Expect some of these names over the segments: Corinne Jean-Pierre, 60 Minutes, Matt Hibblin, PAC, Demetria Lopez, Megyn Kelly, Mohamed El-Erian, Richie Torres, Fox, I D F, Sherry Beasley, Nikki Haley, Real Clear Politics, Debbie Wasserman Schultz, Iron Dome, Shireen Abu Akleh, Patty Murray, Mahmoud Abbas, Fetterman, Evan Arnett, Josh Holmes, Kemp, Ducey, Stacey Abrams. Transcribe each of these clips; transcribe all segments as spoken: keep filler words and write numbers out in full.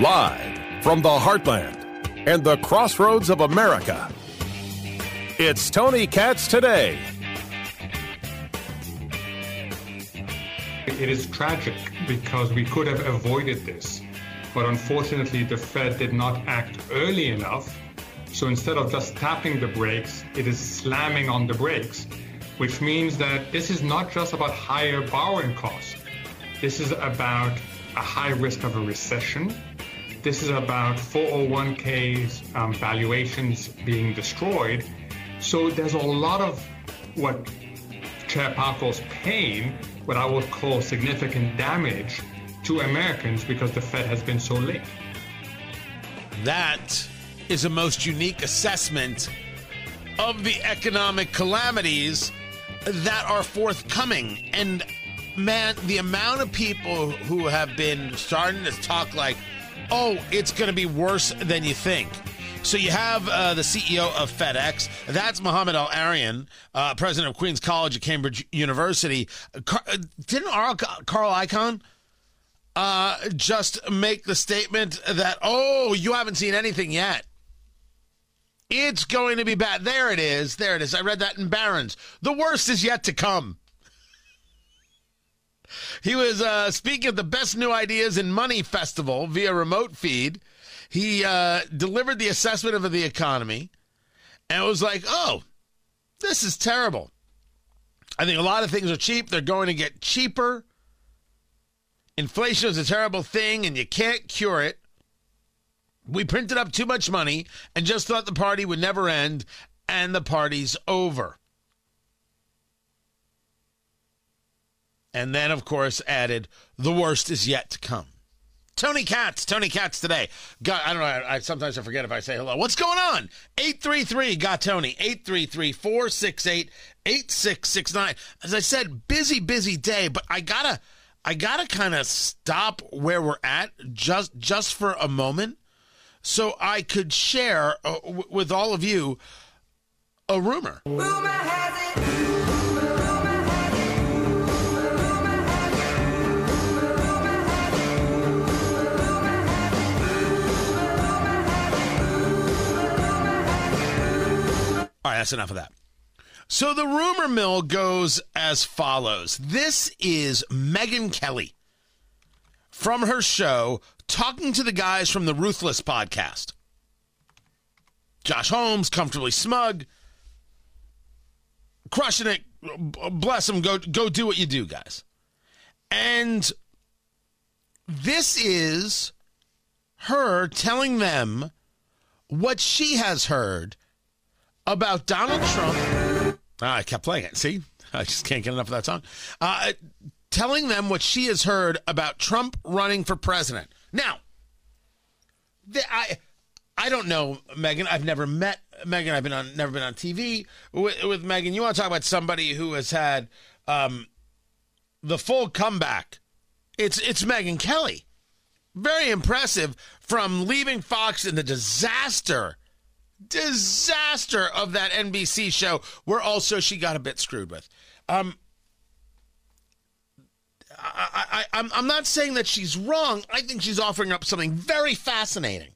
Live from the heartland and the crossroads of America, it's Tony Katz Today. It is tragic because we could have avoided this, but unfortunately the Fed did not act early enough. So instead of just tapping the brakes, it is slamming on the brakes, which means that this is not just about higher borrowing costs. This is about a high risk of a recession. This is about four oh one k's um, valuations being destroyed. So there's a lot of what Chair Powell's pain, what I would call significant damage to Americans because the Fed has been so late. That is a most unique assessment of the economic calamities that are forthcoming. And man, the amount of people who have been starting to talk like, oh, it's going to be worse than you think. So you have uh, the C E O of FedEx. That's Mohamed El-Erian, uh, president of Queens' College at Cambridge University. Car- didn't Carl Icahn uh, just make the statement that, oh, you haven't seen anything yet? It's going to be bad. There it is. There it is. I read that in Barron's. The worst is yet to come. He was uh, speaking at the Best New Ideas in Money Festival via remote feed. He uh, delivered the assessment of the economy, and it was like, oh, this is terrible. I think a lot of things are cheap. They're going to get cheaper. Inflation is a terrible thing, and you can't cure it. We printed up too much money and just thought the party would never end, and the party's over. And then, of course, added, the worst is yet to come. Tony Katz, Tony Katz Today. God, I don't know, I, I sometimes I forget if I say hello. What's going on? eight three three, G O T Tony, eight three three, four six eight, eight six six nine. As I said, busy, busy day, but I gotta I gotta kind of stop where we're at just, just for a moment so I could share uh, w- with all of you a rumor. Rumor has it. All right, that's enough of that. So the rumor mill goes as follows. This is Megyn Kelly from her show talking to the guys from the Ruthless podcast. Josh Holmes, comfortably smug, crushing it. Bless him. Go, go do what you do, guys. And this is her telling them what she has heard about Donald Trump. Ah, I kept playing it. See? I just can't get enough of that song. Uh, telling them what she has heard about Trump running for president. Now, the, I I don't know Megyn. I've never met Megyn. I've been on never been on T V with, with Megyn. You want to talk about somebody who has had um, the full comeback. It's it's Megyn Kelly. Very impressive from leaving Fox in the disaster disaster of that N B C show, where also she got a bit screwed with. Um, I, I, I'm, I'm not saying that she's wrong. I think she's offering up something very fascinating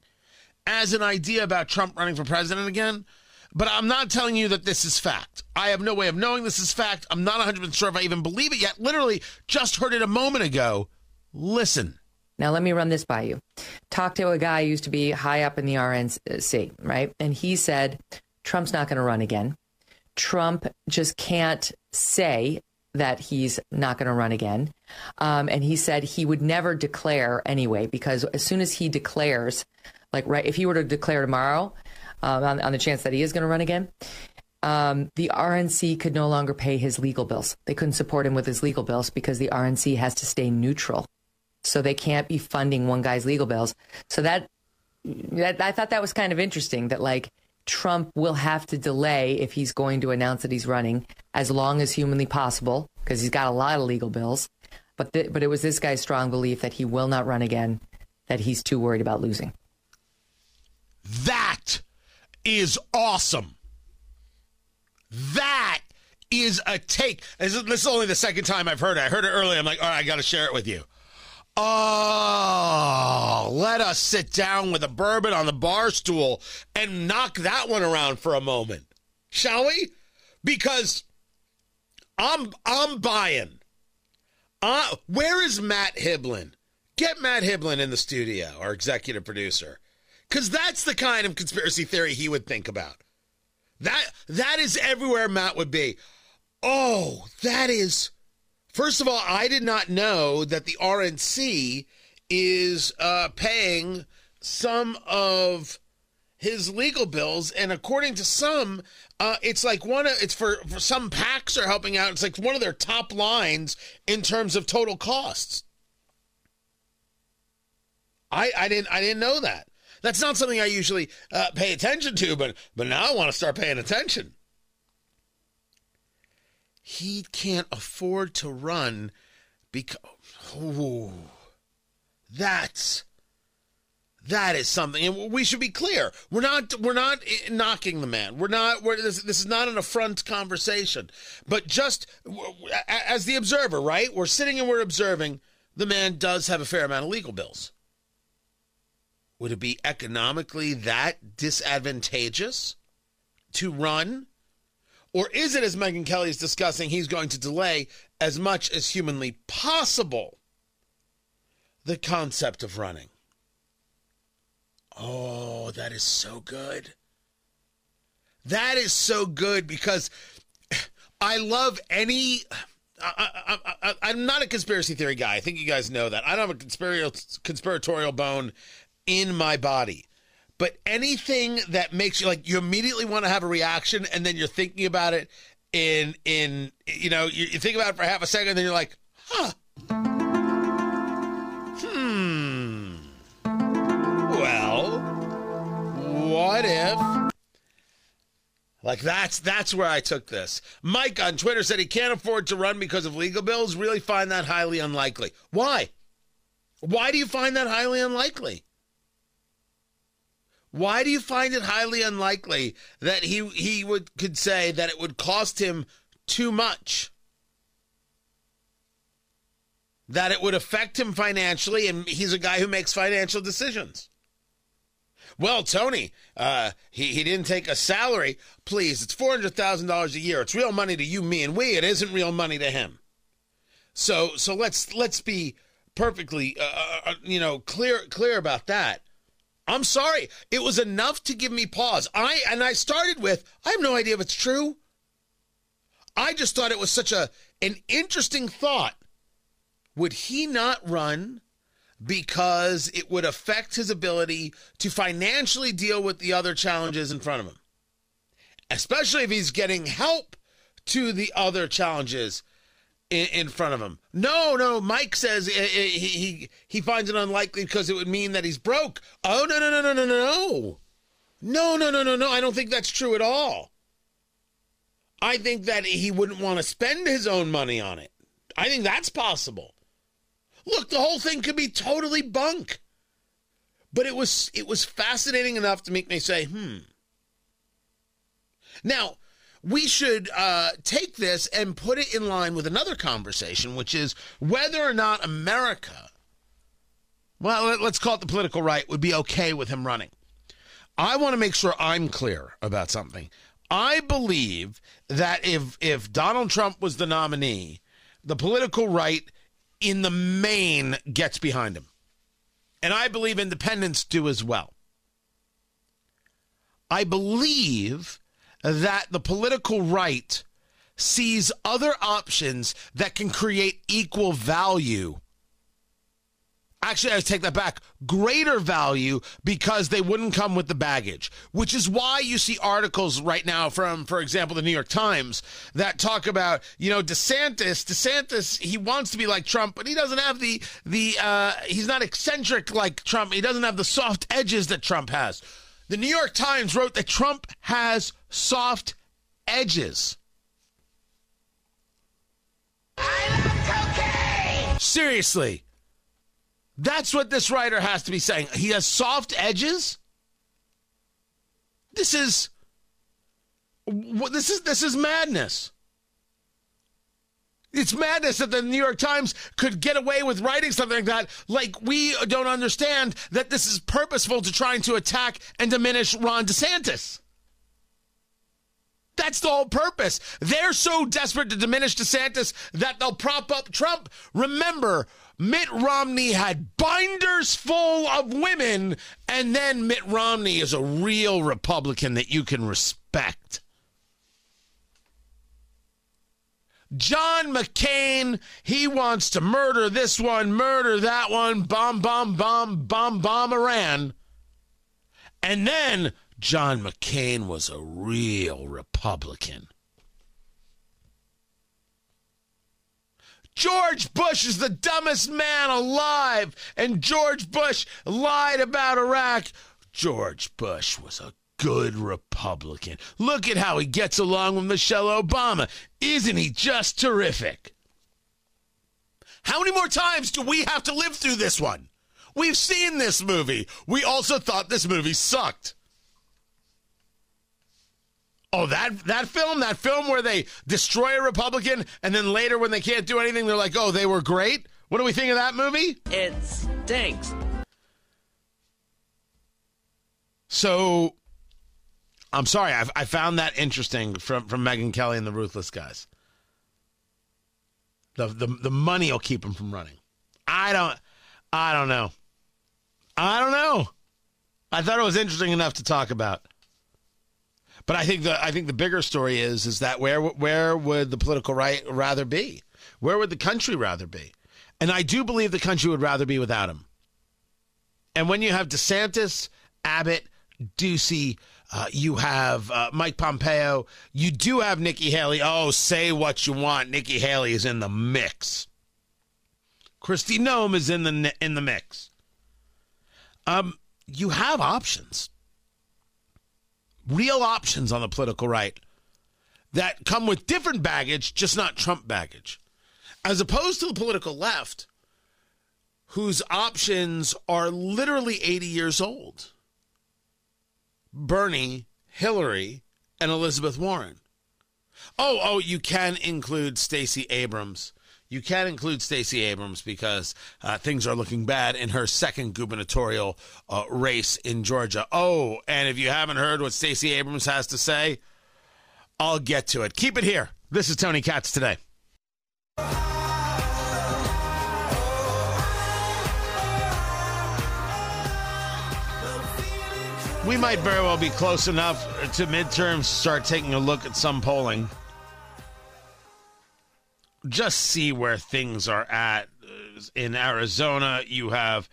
as an idea about Trump running for president again. But I'm not telling you that this is fact. I have no way of knowing this is fact. I'm not one hundred percent sure if I even believe it yet. Literally just heard it a moment ago. Listen. Now, let me run this by you. Talk to a guy who used to be high up in the R N C, right? And he said, Trump's not going to run again. Trump just can't say that he's not going to run again. Um, and he said he would never declare anyway, because as soon as he declares, like, right, if he were to declare tomorrow um, on, on the chance that he is going to run again, um, the R N C could no longer pay his legal bills. They couldn't support him with his legal bills because the R N C has to stay neutral. So they can't be funding one guy's legal bills. So that, that I thought that was kind of interesting, that like Trump will have to delay if he's going to announce that he's running as long as humanly possible, because he's got a lot of legal bills. But th- but it was this guy's strong belief that he will not run again, that he's too worried about losing. That is awesome. That is a take. This is, this is only the second time I've heard it. I heard it earlier. I'm like, all right, I got to share it with you. Oh, let us sit down with a bourbon on the bar stool and knock that one around for a moment, shall we? Because I'm I'm buying. Uh, where is Matt Hibblin? Get Matt Hibblin in the studio, our executive producer, because that's the kind of conspiracy theory he would think about. That that is everywhere Matt would be. Oh, that is. First of all, I did not know that the R N C is uh, paying some of his legal bills, and according to some, uh, it's like one of it's for, for some PACs are helping out. It's like one of their top lines in terms of total costs. I I didn't I didn't know that. That's not something I usually uh, pay attention to, but but now I want to start paying attention. He can't afford to run because oh, that's that is something. And we should be clear. We're not we're not knocking the man. We're not we're, this, this is not an affront conversation. But just as the observer, right? We're sitting and we're observing. The man does have a fair amount of legal bills. Would it be economically that disadvantageous to run? Or is it, as Megyn Kelly is discussing, he's going to delay as much as humanly possible the concept of running? Oh, that is so good. That is so good because I love any... I, I, I, I'm not a conspiracy theory guy. I think you guys know that. I don't have a conspir- conspiratorial bone in my body. But anything that makes you like you immediately want to have a reaction, and then you're thinking about it in in you know you, you think about it for half a second, and then you're like, huh, hmm, well, what if? Like that's that's where I took this. Mike on Twitter said he can't afford to run because of legal bills. Really find that highly unlikely. Why? Why do you find that highly unlikely? Why do you find it highly unlikely that he he would could say that it would cost him too much? That it would affect him financially, and he's a guy who makes financial decisions. Well, Tony, uh, he, he didn't take a salary. Please, it's four hundred thousand dollars a year. It's real money to you, me, and we. It isn't real money to him. So so let's let's be perfectly uh, you know clear clear about that. I'm sorry. It was enough to give me pause. I and I started with, I have no idea if it's true. I just thought it was such a an interesting thought. Would he not run because it would affect his ability to financially deal with the other challenges in front of him? Especially if he's getting help to the other challenges in front of him. No, no, Mike says he, he he finds it unlikely because it would mean that he's broke. Oh, no, no, no, no, no, no. No, no, no, no, no. I don't think that's true at all. I think that he wouldn't want to spend his own money on it. I think that's possible. Look, the whole thing could be totally bunk. But it was it was fascinating enough to make me say, hmm. Now, we should uh, take this and put it in line with another conversation, which is whether or not America, well, let's call it the political right, would be okay with him running. I want to make sure I'm clear about something. I believe that if if Donald Trump was the nominee, the political right in the main gets behind him. And I believe independents do as well. I believe that the political right sees other options that can create equal value. Actually, I take that back. Greater value because they wouldn't come with the baggage, which is why you see articles right now from, for example, the New York Times that talk about, you know, DeSantis. DeSantis, he wants to be like Trump, but he doesn't have the, the uh, he's not eccentric like Trump. He doesn't have the soft edges that Trump has. The New York Times wrote that Trump has soft edges. I love cocaine! Seriously. That's what this writer has to be saying. He has soft edges? This is this is this is madness. It's madness that the New York Times could get away with writing something like that. Like, we don't understand that this is purposeful to trying to attack and diminish Ron DeSantis. That's the whole purpose. They're so desperate to diminish DeSantis that they'll prop up Trump. Remember, Mitt Romney had binders full of women, and then Mitt Romney is a real Republican that you can respect. John McCain, he wants to murder this one, murder that one, bomb, bomb, bomb, bomb, bomb Iran. And then John McCain was a real Republican. George Bush is the dumbest man alive, and George Bush lied about Iraq. George Bush was a good Republican. Look at how he gets along with Michelle Obama. Isn't he just terrific? How many more times do we have to live through this one? We've seen this movie. We also thought this movie sucked. Oh, that that film, that film where they destroy a Republican and then later when they can't do anything, they're like, oh, they were great? What do we think of that movie? It stinks. So, I'm sorry, I, I found that interesting from, from Megyn Kelly and the Ruthless guys. The, the the money will keep them from running. I don't, I don't know. I don't know. I thought it was interesting enough to talk about. But I think the I think the bigger story is is that where where would the political right rather be? Where would the country rather be? And I do believe the country would rather be without him. And when you have DeSantis, Abbott, Ducey, uh, you have uh, Mike Pompeo, you do have Nikki Haley. Oh, say what you want. Nikki Haley is in the mix. Kristi Noem is in the in the mix. Um, you have options. Real options on the political right that come with different baggage, just not Trump baggage. As opposed to the political left, whose options are literally eighty years old. Bernie, Hillary, and Elizabeth Warren. Oh, oh, you can include Stacey Abrams. You can include Stacey Abrams because uh, things are looking bad in her second gubernatorial uh, race in Georgia. Oh, and if you haven't heard what Stacey Abrams has to say, I'll get to it. Keep it here. This is Tony Katz Today. We might very well be close enough to midterms to start taking a look at some polling. Just see where things are at. In Arizona, you have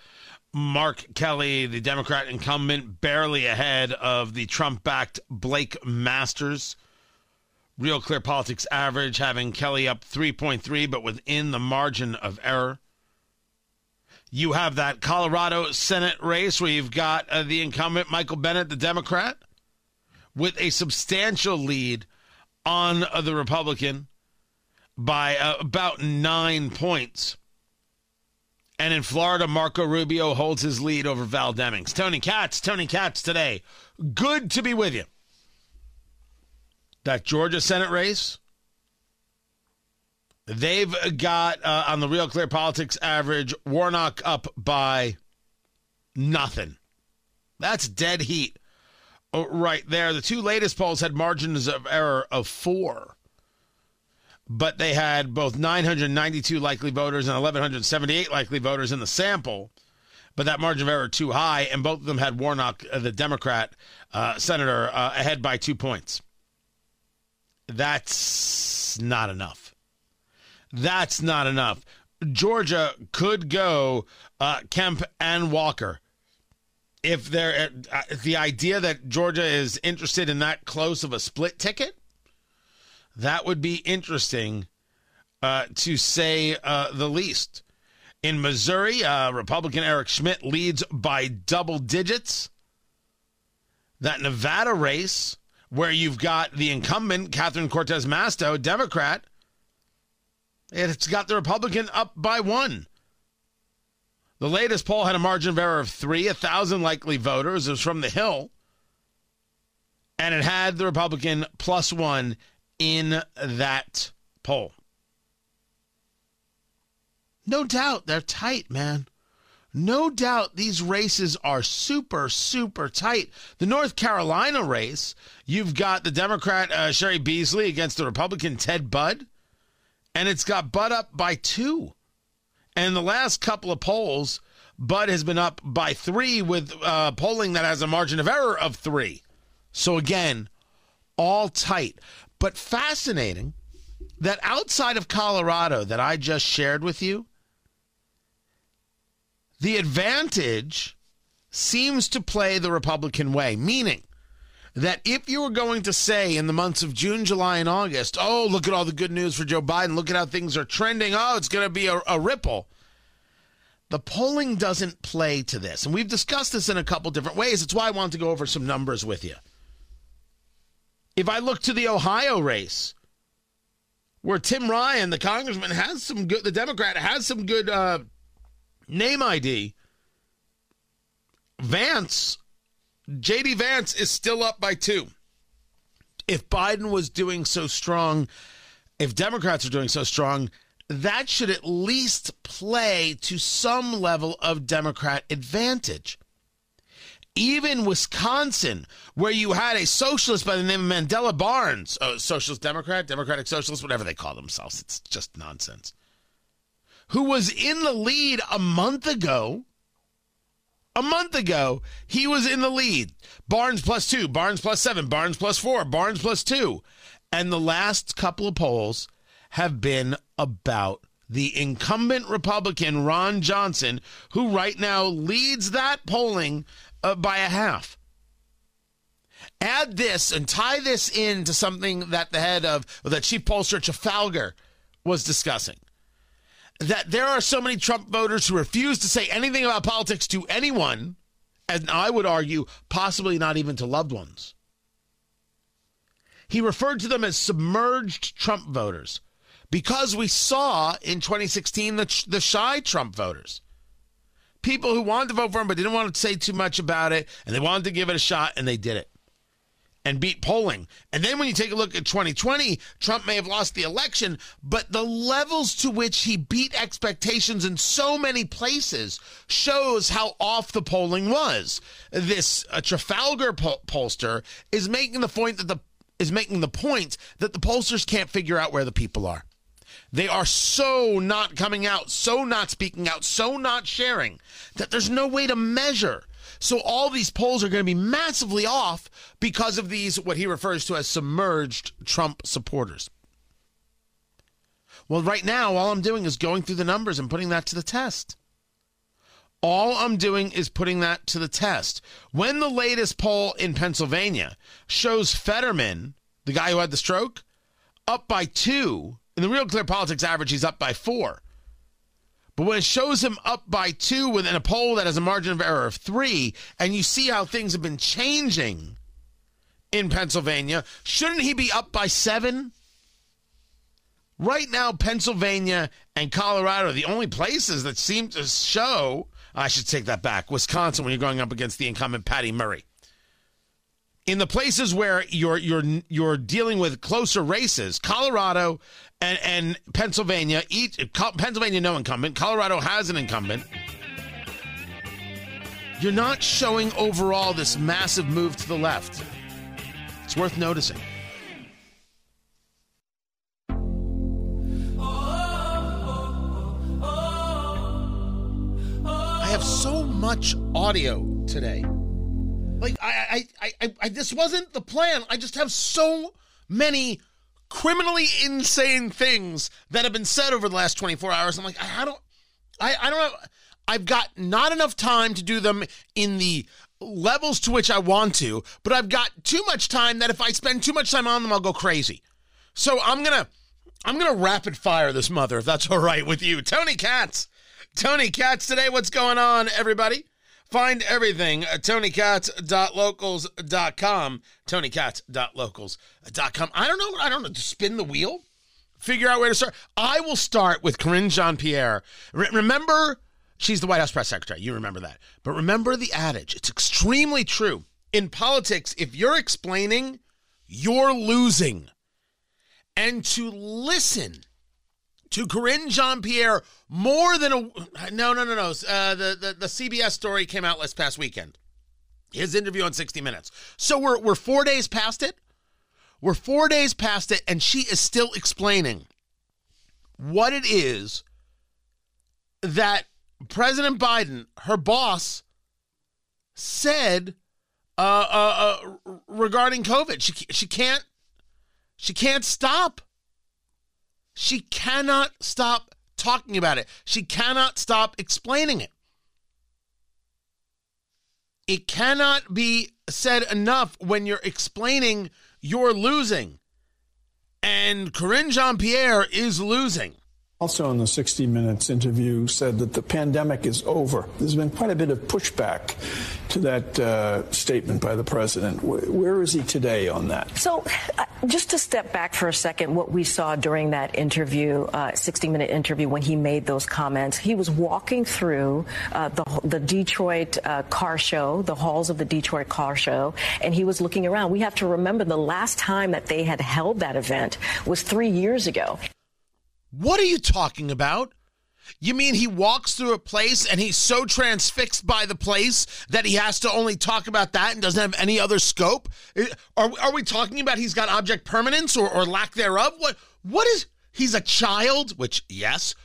Mark Kelly, the Democrat incumbent, barely ahead of the Trump-backed Blake Masters. Real Clear Politics average having Kelly up three point three, but within the margin of error. You have that Colorado Senate race where you've got uh, the incumbent Michael Bennet, the Democrat, with a substantial lead on uh, the Republican by uh, about nine points. And in Florida, Marco Rubio holds his lead over Val Demings. Tony Katz, Tony Katz Today. Good to be with you. That Georgia Senate race, they've got, uh, on the Real Clear Politics average, Warnock up by nothing. That's dead heat oh, right there. The two latest polls had margins of error of four. But they had both nine hundred ninety-two likely voters and eleven seventy-eight likely voters in the sample. But that margin of error too high, and both of them had Warnock, uh, the Democrat uh, senator, uh, ahead by two points. That's not enough. That's not enough. Georgia could go uh, Kemp and Walker. If they're uh, the idea that Georgia is interested in that close of a split ticket, that would be interesting, uh, to say uh, the least. In Missouri, uh, Republican Eric Schmidt leads by double digits. That Nevada race, where you've got the incumbent, Catherine Cortez Masto, Democrat, it's got the Republican up by one. The latest poll had a margin of error of three, one thousand likely voters. It was from the Hill. And it had the Republican plus one in that poll. No doubt they're tight, man. No doubt these races are super, super tight. The North Carolina race, you've got the Democrat uh, Sherry Beasley against the Republican Ted Budd, and it's got Budd up by two. And in the last couple of polls, Budd has been up by three with uh, polling that has a margin of error of three. So again, all tight. But fascinating that outside of Colorado that I just shared with you, the advantage seems to play the Republican way, meaning that if you were going to say in the months of June, July, and August, oh, look at all the good news for Joe Biden, look at how things are trending, oh, it's going to be a, a ripple, the polling doesn't play to this. And we've discussed this in a couple different ways. It's why I want to go over some numbers with you. If I look to the Ohio race, where Tim Ryan, the congressman, has some good, the Democrat has some good uh name I D. Vance, J D Vance is still up by two. If Biden was doing so strong, if Democrats are doing so strong, that should at least play to some level of Democrat advantage. Even Wisconsin, where you had a socialist by the name of Mandela Barnes, oh, socialist Democrat, Democratic Socialist, whatever they call themselves, it's just nonsense, who was in the lead a month ago. A month ago, he was in the lead. Barnes plus two, Barnes plus seven, Barnes plus four, Barnes plus two. And the last couple of polls have been about the incumbent Republican, Ron Johnson, who right now leads that polling uh, by a half. Add this and tie this into something that the head of, the chief pollster Trafalgar was discussing. That there are so many Trump voters who refuse to say anything about politics to anyone, and I would argue possibly not even to loved ones. He referred to them as submerged Trump voters because we saw in twenty sixteen the, the shy Trump voters. People who wanted to vote for him but didn't want to say too much about it, and they wanted to give it a shot, and they did it and beat polling. And then when you take a look at twenty twenty, Trump may have lost the election, but the levels to which he beat expectations in so many places shows how off the polling was. This uh, Trafalgar pol- pollster is making the point that the is making the point that the pollsters can't figure out where the people are. They are so not coming out, so not speaking out, so not sharing that there's no way to measure. So all these polls are going to be massively off because of these, what he refers to as submerged Trump supporters. Well, right now, all I'm doing is going through the numbers and putting that to the test. All I'm doing is putting that to the test. When the latest poll in Pennsylvania shows Fetterman, the guy who had the stroke, up by two, in the Real Clear Politics average, he's up by four. But when it shows him up by two within a poll that has a margin of error of three, and you see how things have been changing in Pennsylvania, shouldn't he be up by seven? Right now, Pennsylvania and Colorado are the only places that seem to show, I should take that back, Wisconsin, when you're going up against the incumbent Patty Murray. In the places where you're you're you're dealing with closer races, Colorado and, and Pennsylvania, each Pennsylvania no incumbent, Colorado has an incumbent. You're not showing overall this massive move to the left. It's worth noticing. I have so much audio today. Like, I, I, I, I, this wasn't the plan. I just have so many criminally insane things that have been said over the last twenty-four hours. I'm like, I, I don't, I, I don't have, I've got not enough time to do them in the levels to which I want to, but I've got too much time that if I spend too much time on them, I'll go crazy. So I'm going to, I'm going to rapid fire this mother, if that's all right with you. Tony Katz, Tony Katz today. What's going on, everybody? Find everything at tony katz dot locals dot com, tony katz dot locals dot com. I don't know. I don't know. Just spin the wheel. Figure out where to start. I will start with Corinne Jean-Pierre. Re- remember, she's the White House press secretary. You remember that. But remember the adage. It's extremely true. In politics, if you're explaining, you're losing. And to listen to Corinne Jean-Pierre more than a... No, no, no, no. Uh, the, the, the C B S story came out last past weekend. His interview on sixty minutes. So we're we're four days past it. We're four days past it, and she is still explaining what it is that President Biden, her boss, said uh, uh, uh, regarding COVID. She she can't she can't stop. She cannot stop talking about it. She cannot stop explaining it. It cannot be said enough when you're explaining you're losing. And Corinne Jean-Pierre is losing. Also in the sixty minutes interview said that the pandemic is over. There's been quite a bit of pushback to that uh, statement by the president. Where, where is he today on that? So uh, just to step back for a second, what we saw during that interview, uh, sixty minute interview when he made those comments, he was walking through uh, the, the Detroit uh, car show, the halls of the Detroit car show, and he was looking around. We have to remember the last time that they had held that event was three years ago. What are you talking about? You mean he walks through a place and he's so transfixed by the place that he has to only talk about that and doesn't have any other scope? Are, are we talking about he's got object permanence or, or lack thereof? What? What is... He's a child, which, yes,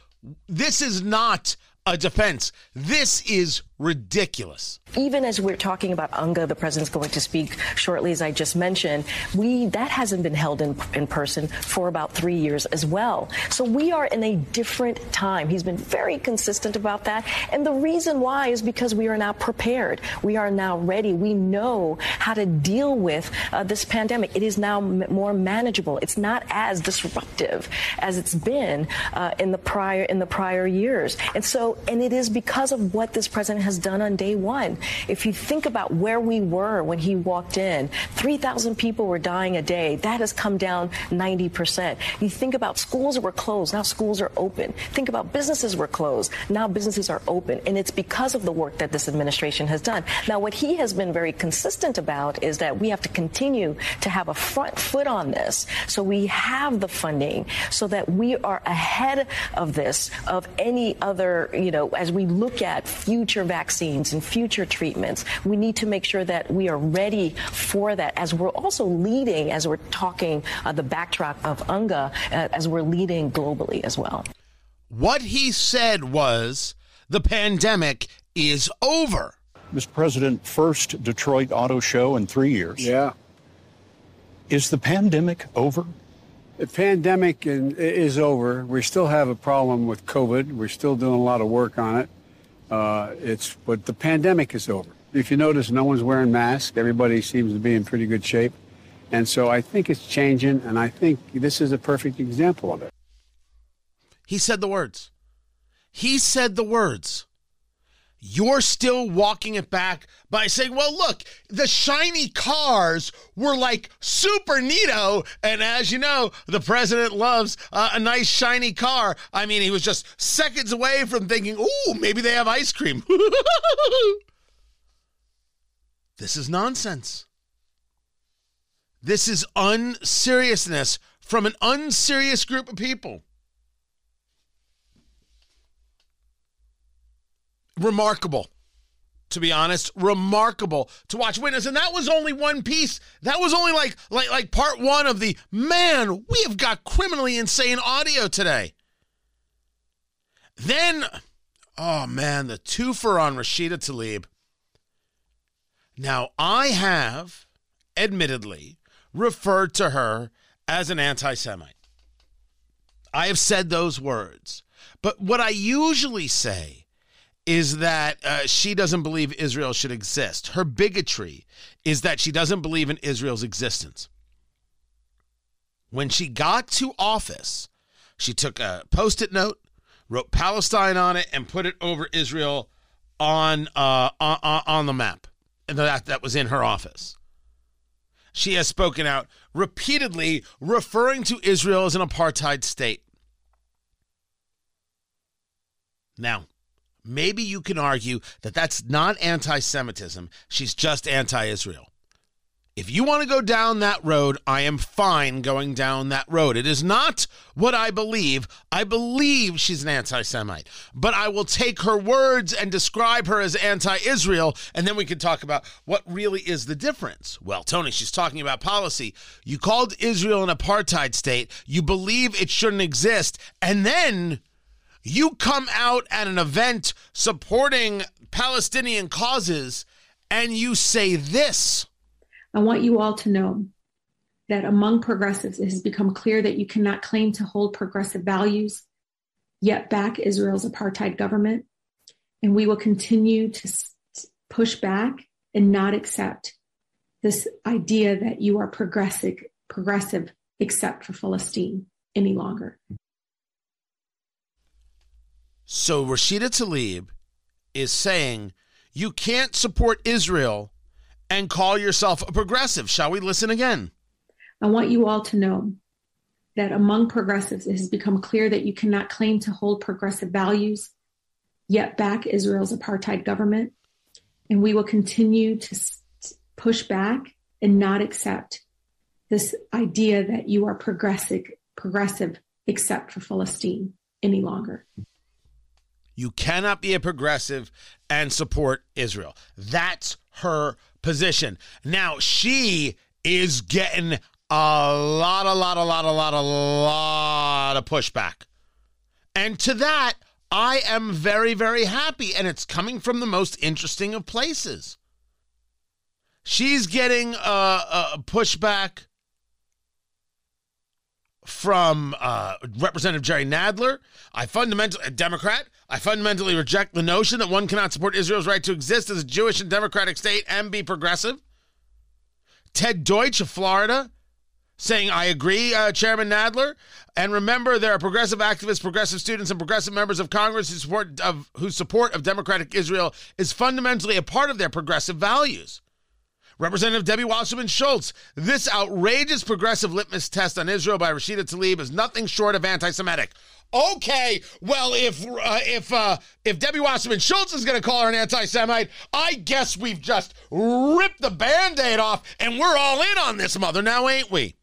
this is not a defense. This is ridiculous. Even as we're talking about UNGA, the president's going to speak shortly, as I just mentioned, we that hasn't been held in, in person for about three years as well. So we are in a different time. He's been very consistent about that. And the reason why is because we are now prepared. We are now ready. We know how to deal with uh, this pandemic. It is now m- more manageable. It's not as disruptive as it's been uh, in the prior in the prior years. And so And it is because of what this president has done on day one. If you think about where we were when he walked in, three thousand people were dying a day. That has come down ninety percent. You think about schools were closed. Now schools are open. Think about businesses were closed. Now businesses are open. And it's because of the work that this administration has done. Now, what he has been very consistent about is that we have to continue to have a front foot on this. So we have the funding so that we are ahead of this, of any other, you know, as we look at future vaccines and future treatments, we need to make sure that we are ready for that, as we're also leading, as we're talking uh, the backdrop of UNGA, uh, as we're leading globally as well. What he said was the pandemic is over. Mister President, first Detroit auto show in three years. Yeah. Is the pandemic over? The pandemic is over. We still have a problem with COVID. We're still doing a lot of work on it. Uh, it's but the pandemic is over. If you notice, no one's wearing masks. Everybody seems to be in pretty good shape. And so I think it's changing, and I think this is a perfect example of it. He said the words. He said the words. You're still walking it back by saying, well, look, the shiny cars were like super neato. And as you know, the president loves uh, a nice shiny car. I mean, he was just seconds away from thinking, ooh, maybe they have ice cream. This is nonsense. This is unseriousness from an unserious group of people. Remarkable, to be honest, remarkable to watch. Witness, and that was only one piece. That was only like like like part one of the, man, we have got criminally insane audio today. Then, oh man, the twofer on Rashida Tlaib. Now, I have, admittedly, referred to her as an anti-Semite. I have said those words. But what I usually say is that uh, she doesn't believe Israel should exist. Her bigotry is that she doesn't believe in Israel's existence. When she got to office, she took a Post-it note, wrote Palestine on it, and put it over Israel on uh, on, on the map. And that, that was in her office. She has spoken out repeatedly, referring to Israel as an apartheid state. Now, maybe you can argue that that's not anti-Semitism. She's just anti-Israel. If you want to go down that road, I am fine going down that road. It is not what I believe. I believe she's an anti-Semite, but I will take her words and describe her as anti-Israel, and then we can talk about what really is the difference. Well, Tony, she's talking about policy. You called Israel an apartheid state. You believe it shouldn't exist, and then you come out at an event supporting Palestinian causes, and you say this. I want you all to know that among progressives, it has become clear that you cannot claim to hold progressive values, yet back Israel's apartheid government. And we will continue to push back and not accept this idea that you are progressive, progressive except for Palestine any longer. So Rashida Tlaib is saying you can't support Israel and call yourself a progressive. Shall we listen again? I want you all to know that among progressives, it has become clear that you cannot claim to hold progressive values, yet back Israel's apartheid government. And we will continue to push back and not accept this idea that you are progressive, progressive except for Palestine any longer. You cannot be a progressive and support Israel. That's her position. Now, she is getting a lot, a lot, a lot, a lot, a lot of pushback. And to that, I am very, very happy. And it's coming from the most interesting of places. She's getting uh, a pushback from uh, Representative Jerry Nadler. I fundamentally, a Democrat, I fundamentally reject the notion that one cannot support Israel's right to exist as a Jewish and democratic state and be progressive. Ted Deutsch of Florida saying, I agree, uh, Chairman Nadler. And remember, there are progressive activists, progressive students, and progressive members of Congress whose support of, whose support of democratic Israel is fundamentally a part of their progressive values. Representative Debbie Wasserman Schultz, this outrageous progressive litmus test on Israel by Rashida Tlaib is nothing short of anti-Semitic. Okay, well, if uh, if uh, if Debbie Wasserman Schultz is going to call her an anti-Semite, I guess we've just ripped the Band-Aid off and we're all in on this mother now, ain't we?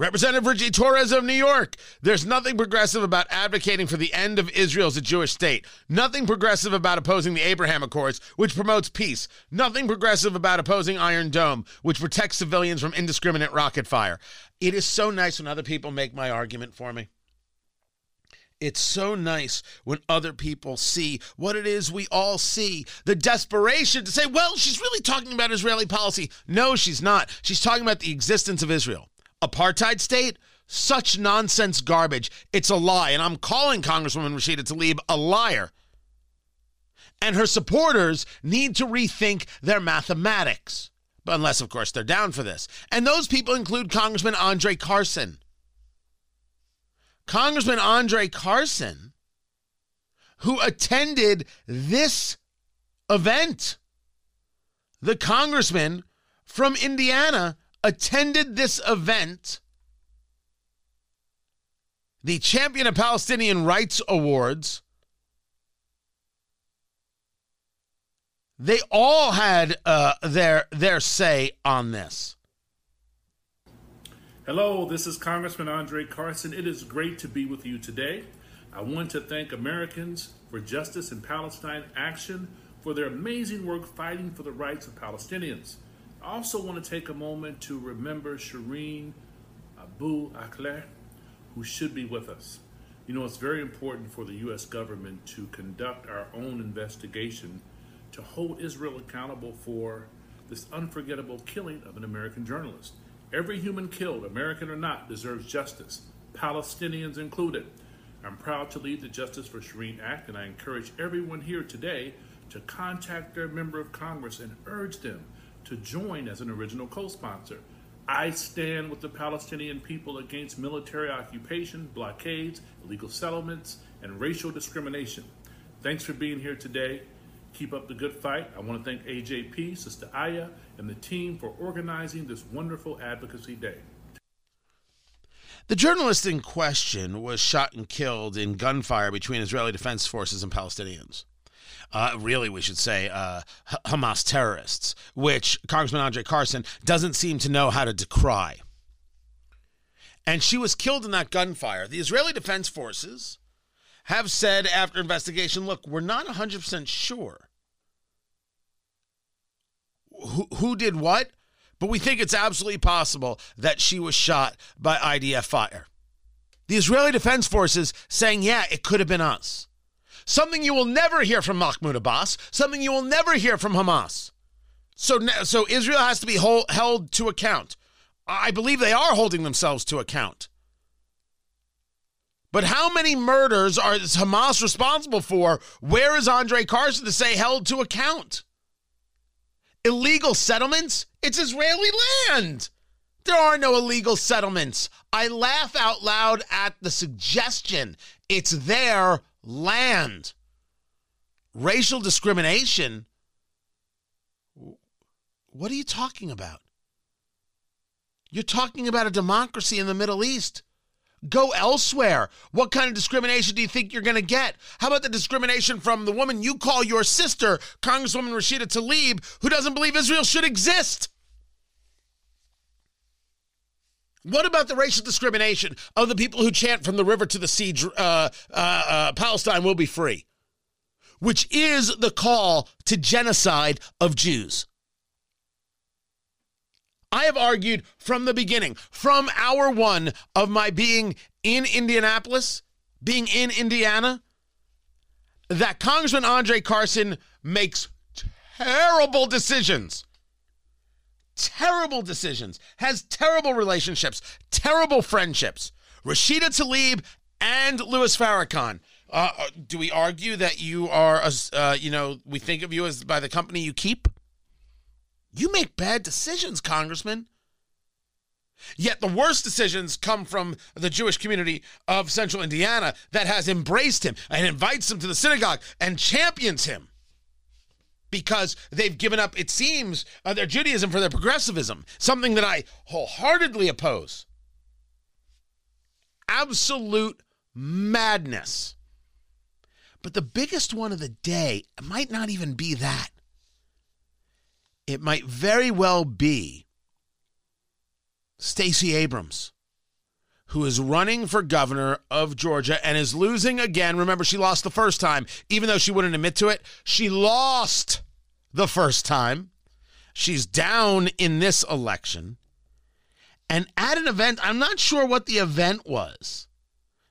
Representative Richie Torres of New York, there's nothing progressive about advocating for the end of Israel as a Jewish state. Nothing progressive about opposing the Abraham Accords, which promotes peace. Nothing progressive about opposing Iron Dome, which protects civilians from indiscriminate rocket fire. It is so nice when other people make my argument for me. It's so nice when other people see what it is we all see, the desperation to say, well, she's really talking about Israeli policy. No, she's not. She's talking about the existence of Israel. Apartheid state? Such nonsense garbage. It's a lie. And I'm calling Congresswoman Rashida Tlaib a liar. And her supporters need to rethink their mathematics. But unless, of course, they're down for this. And those people include Congressman Andre Carson. Congressman Andre Carson, who attended this event. The congressman from Indiana attended this event, the Champion of Palestinian Rights Awards. They all had uh, their their say on this. Hello, this is Congressman Andre Carson. It is great to be with you today. I want to thank Americans for Justice in Palestine Action for their amazing work fighting for the rights of Palestinians. I also want to take a moment to remember Shireen Abu Akleh, who should be with us. You know, it's very important for the U S government to conduct our own investigation to hold Israel accountable for this unforgettable killing of an American journalist. Every human killed, American or not, deserves justice, Palestinians included. I'm proud to lead the Justice for Shireen Act, and I encourage everyone here today to contact their member of Congress and urge them to join as an original co-sponsor. I stand with the Palestinian people against military occupation, blockades, illegal settlements, and racial discrimination. Thanks for being here today. Keep up the good fight. I want to thank A J P, Sister Aya, and the team for organizing this wonderful advocacy day. The journalist in question was shot and killed in gunfire between Israeli Defense Forces and Palestinians. uh, really we should say uh, H- Hamas terrorists, which Congressman Andre Carson doesn't seem to know how to decry. And she was killed in that gunfire. The Israeli Defense Forces have said after investigation, look, we're not one hundred percent sure who, who did what, but we think it's absolutely possible that she was shot by I D F fire. The Israeli Defense Forces saying, yeah, it could have been us. Something you will never hear from Mahmoud Abbas, something you will never hear from Hamas. So, so Israel has to be hold, held to account. I believe they are holding themselves to account. But how many murders are is Hamas responsible for? Where is Andre Carson to say held to account? Illegal settlements? It's Israeli land. There are no illegal settlements. I laugh out loud at the suggestion. It's their land. Racial discrimination? What are you talking about? You're talking about a democracy in the Middle East. Go elsewhere. What kind of discrimination do you think you're going to get? How about the discrimination from the woman you call your sister, Congresswoman Rashida Tlaib, who doesn't believe Israel should exist? What about the racial discrimination of the people who chant from the river to the sea, uh, uh, uh, Palestine will be free, which is the call to genocide of Jews? I have argued from the beginning, from hour one of my being in Indianapolis, being in Indiana, that Congressman Andre Carson makes terrible decisions. Terrible decisions. Has terrible relationships. Terrible friendships. Rashida Tlaib and Louis Farrakhan. Uh, do we argue that you are, uh, you know, we think of you as by the company you keep? You make bad decisions, Congressman. Yet the worst decisions come from the Jewish community of Central Indiana that has embraced him and invites him to the synagogue and champions him because they've given up, it seems, uh, their Judaism for their progressivism, something that I wholeheartedly oppose. Absolute madness. But the biggest one of the day might not even be that. It might very well be Stacey Abrams, who is running for governor of Georgia and is losing again. Remember, she lost the first time, even though she wouldn't admit to it. She lost the first time. She's down in this election. And at an event, I'm not sure what the event was.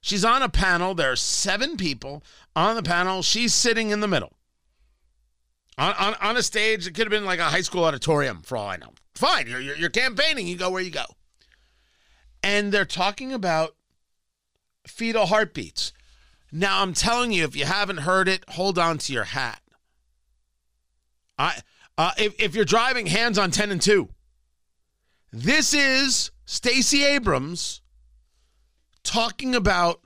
She's on a panel. There are seven people on the panel. She's sitting in the middle. On, on on a stage, it could have been like a high school auditorium, for all I know. Fine, you're, you're, you're campaigning, you go where you go. And they're talking about fetal heartbeats. Now, I'm telling you, if you haven't heard it, hold on to your hat. I uh, if, if you're driving, hands on ten and two. This is Stacey Abrams talking about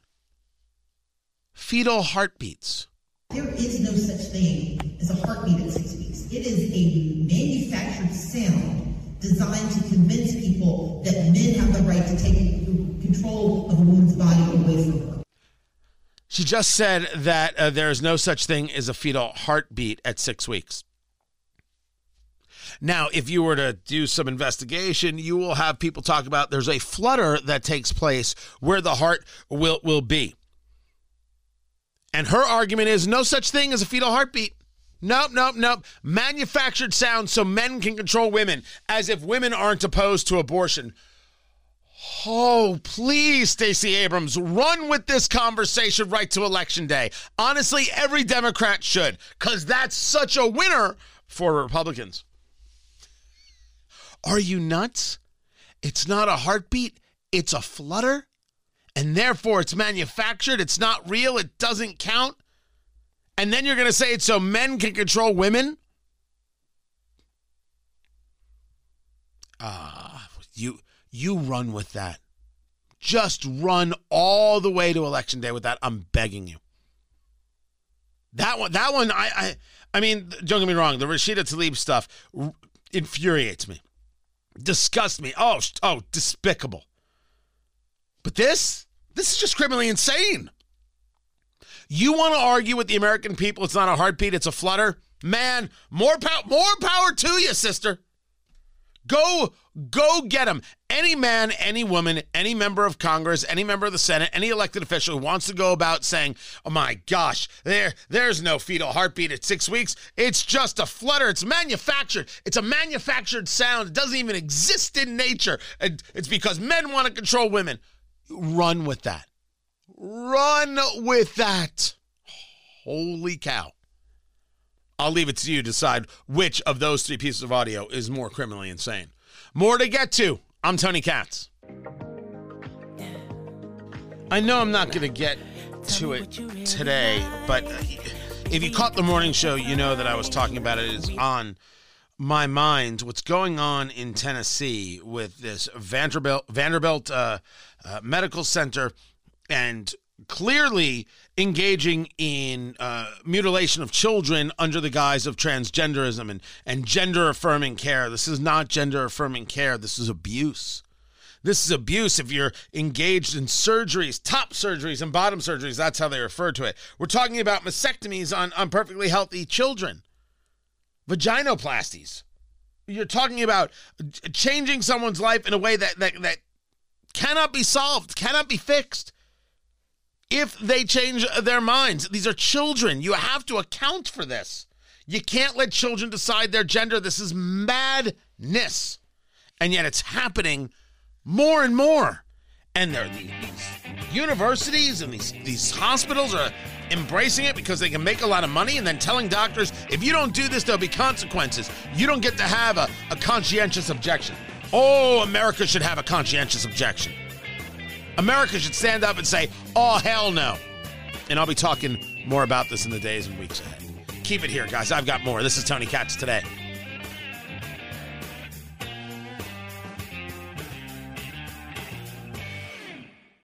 fetal heartbeats. There is no such thing. It's a heartbeat at six weeks. It is a manufactured sound designed to convince people that men have the right to take control of a woman's body away from her. She just said that uh, there is no such thing as a fetal heartbeat at six weeks. Now, if you were to do some investigation, you will have people talk about there's a flutter that takes place where the heart will, will be. And her argument is no such thing as a fetal heartbeat. Nope, nope, nope. Manufactured sound so men can control women, as if women aren't opposed to abortion. Oh, please, Stacey Abrams, run with this conversation right to Election Day. Honestly, every Democrat should, because that's such a winner for Republicans. Are you nuts? It's not a heartbeat, it's a flutter, and therefore it's manufactured, it's not real, it doesn't count. And then you're going to say it's so men can control women? Ah, uh, you you run with that. Just run all the way to Election Day with that. I'm begging you. That one, that one, I, I, I mean, don't get me wrong. The Rashida Tlaib stuff infuriates me, disgusts me. Oh, oh, despicable. But this, this is just criminally insane. You want to argue with the American people? It's not a heartbeat, it's a flutter. Man, more power, more power to you, sister. Go, go get them. Any man, any woman, any member of Congress, any member of the Senate, any elected official who wants to go about saying, oh my gosh, there, there's no fetal heartbeat at six weeks. It's just a flutter. It's manufactured. It's a manufactured sound. It doesn't even exist in nature. It's because men want to control women. Run with that. Run with that. Holy cow. I'll leave it to you to decide which of those three pieces of audio is more criminally insane. More to get to. I'm Tony Katz. I know I'm not going to get to it today, but if you caught the morning show, you know that I was talking about it. It's on my mind. What's going on in Tennessee with this Vanderbilt, Vanderbilt uh, uh, Medical Center and clearly engaging in uh, mutilation of children under the guise of transgenderism and, and gender-affirming care. This is not gender-affirming care. This is abuse. This is abuse if you're engaged in surgeries, top surgeries and bottom surgeries. That's how they refer to it. We're talking about mastectomies on, on perfectly healthy children. Vaginoplasties. You're talking about changing someone's life in a way that that, that cannot be solved, cannot be fixed. If they change their minds, these are children. You have to account for this. You can't let children decide their gender. This is madness. And yet it's happening more and more. And there are these universities and these, these hospitals are embracing it because they can make a lot of money and then telling doctors, if you don't do this, there'll be consequences. You don't get to have a, a conscientious objection. Oh, America should have a conscientious objection. America should stand up and say, oh, hell no. And I'll be talking more about this in the days and weeks ahead. Keep it here, guys. I've got more. This is Tony Katz Today.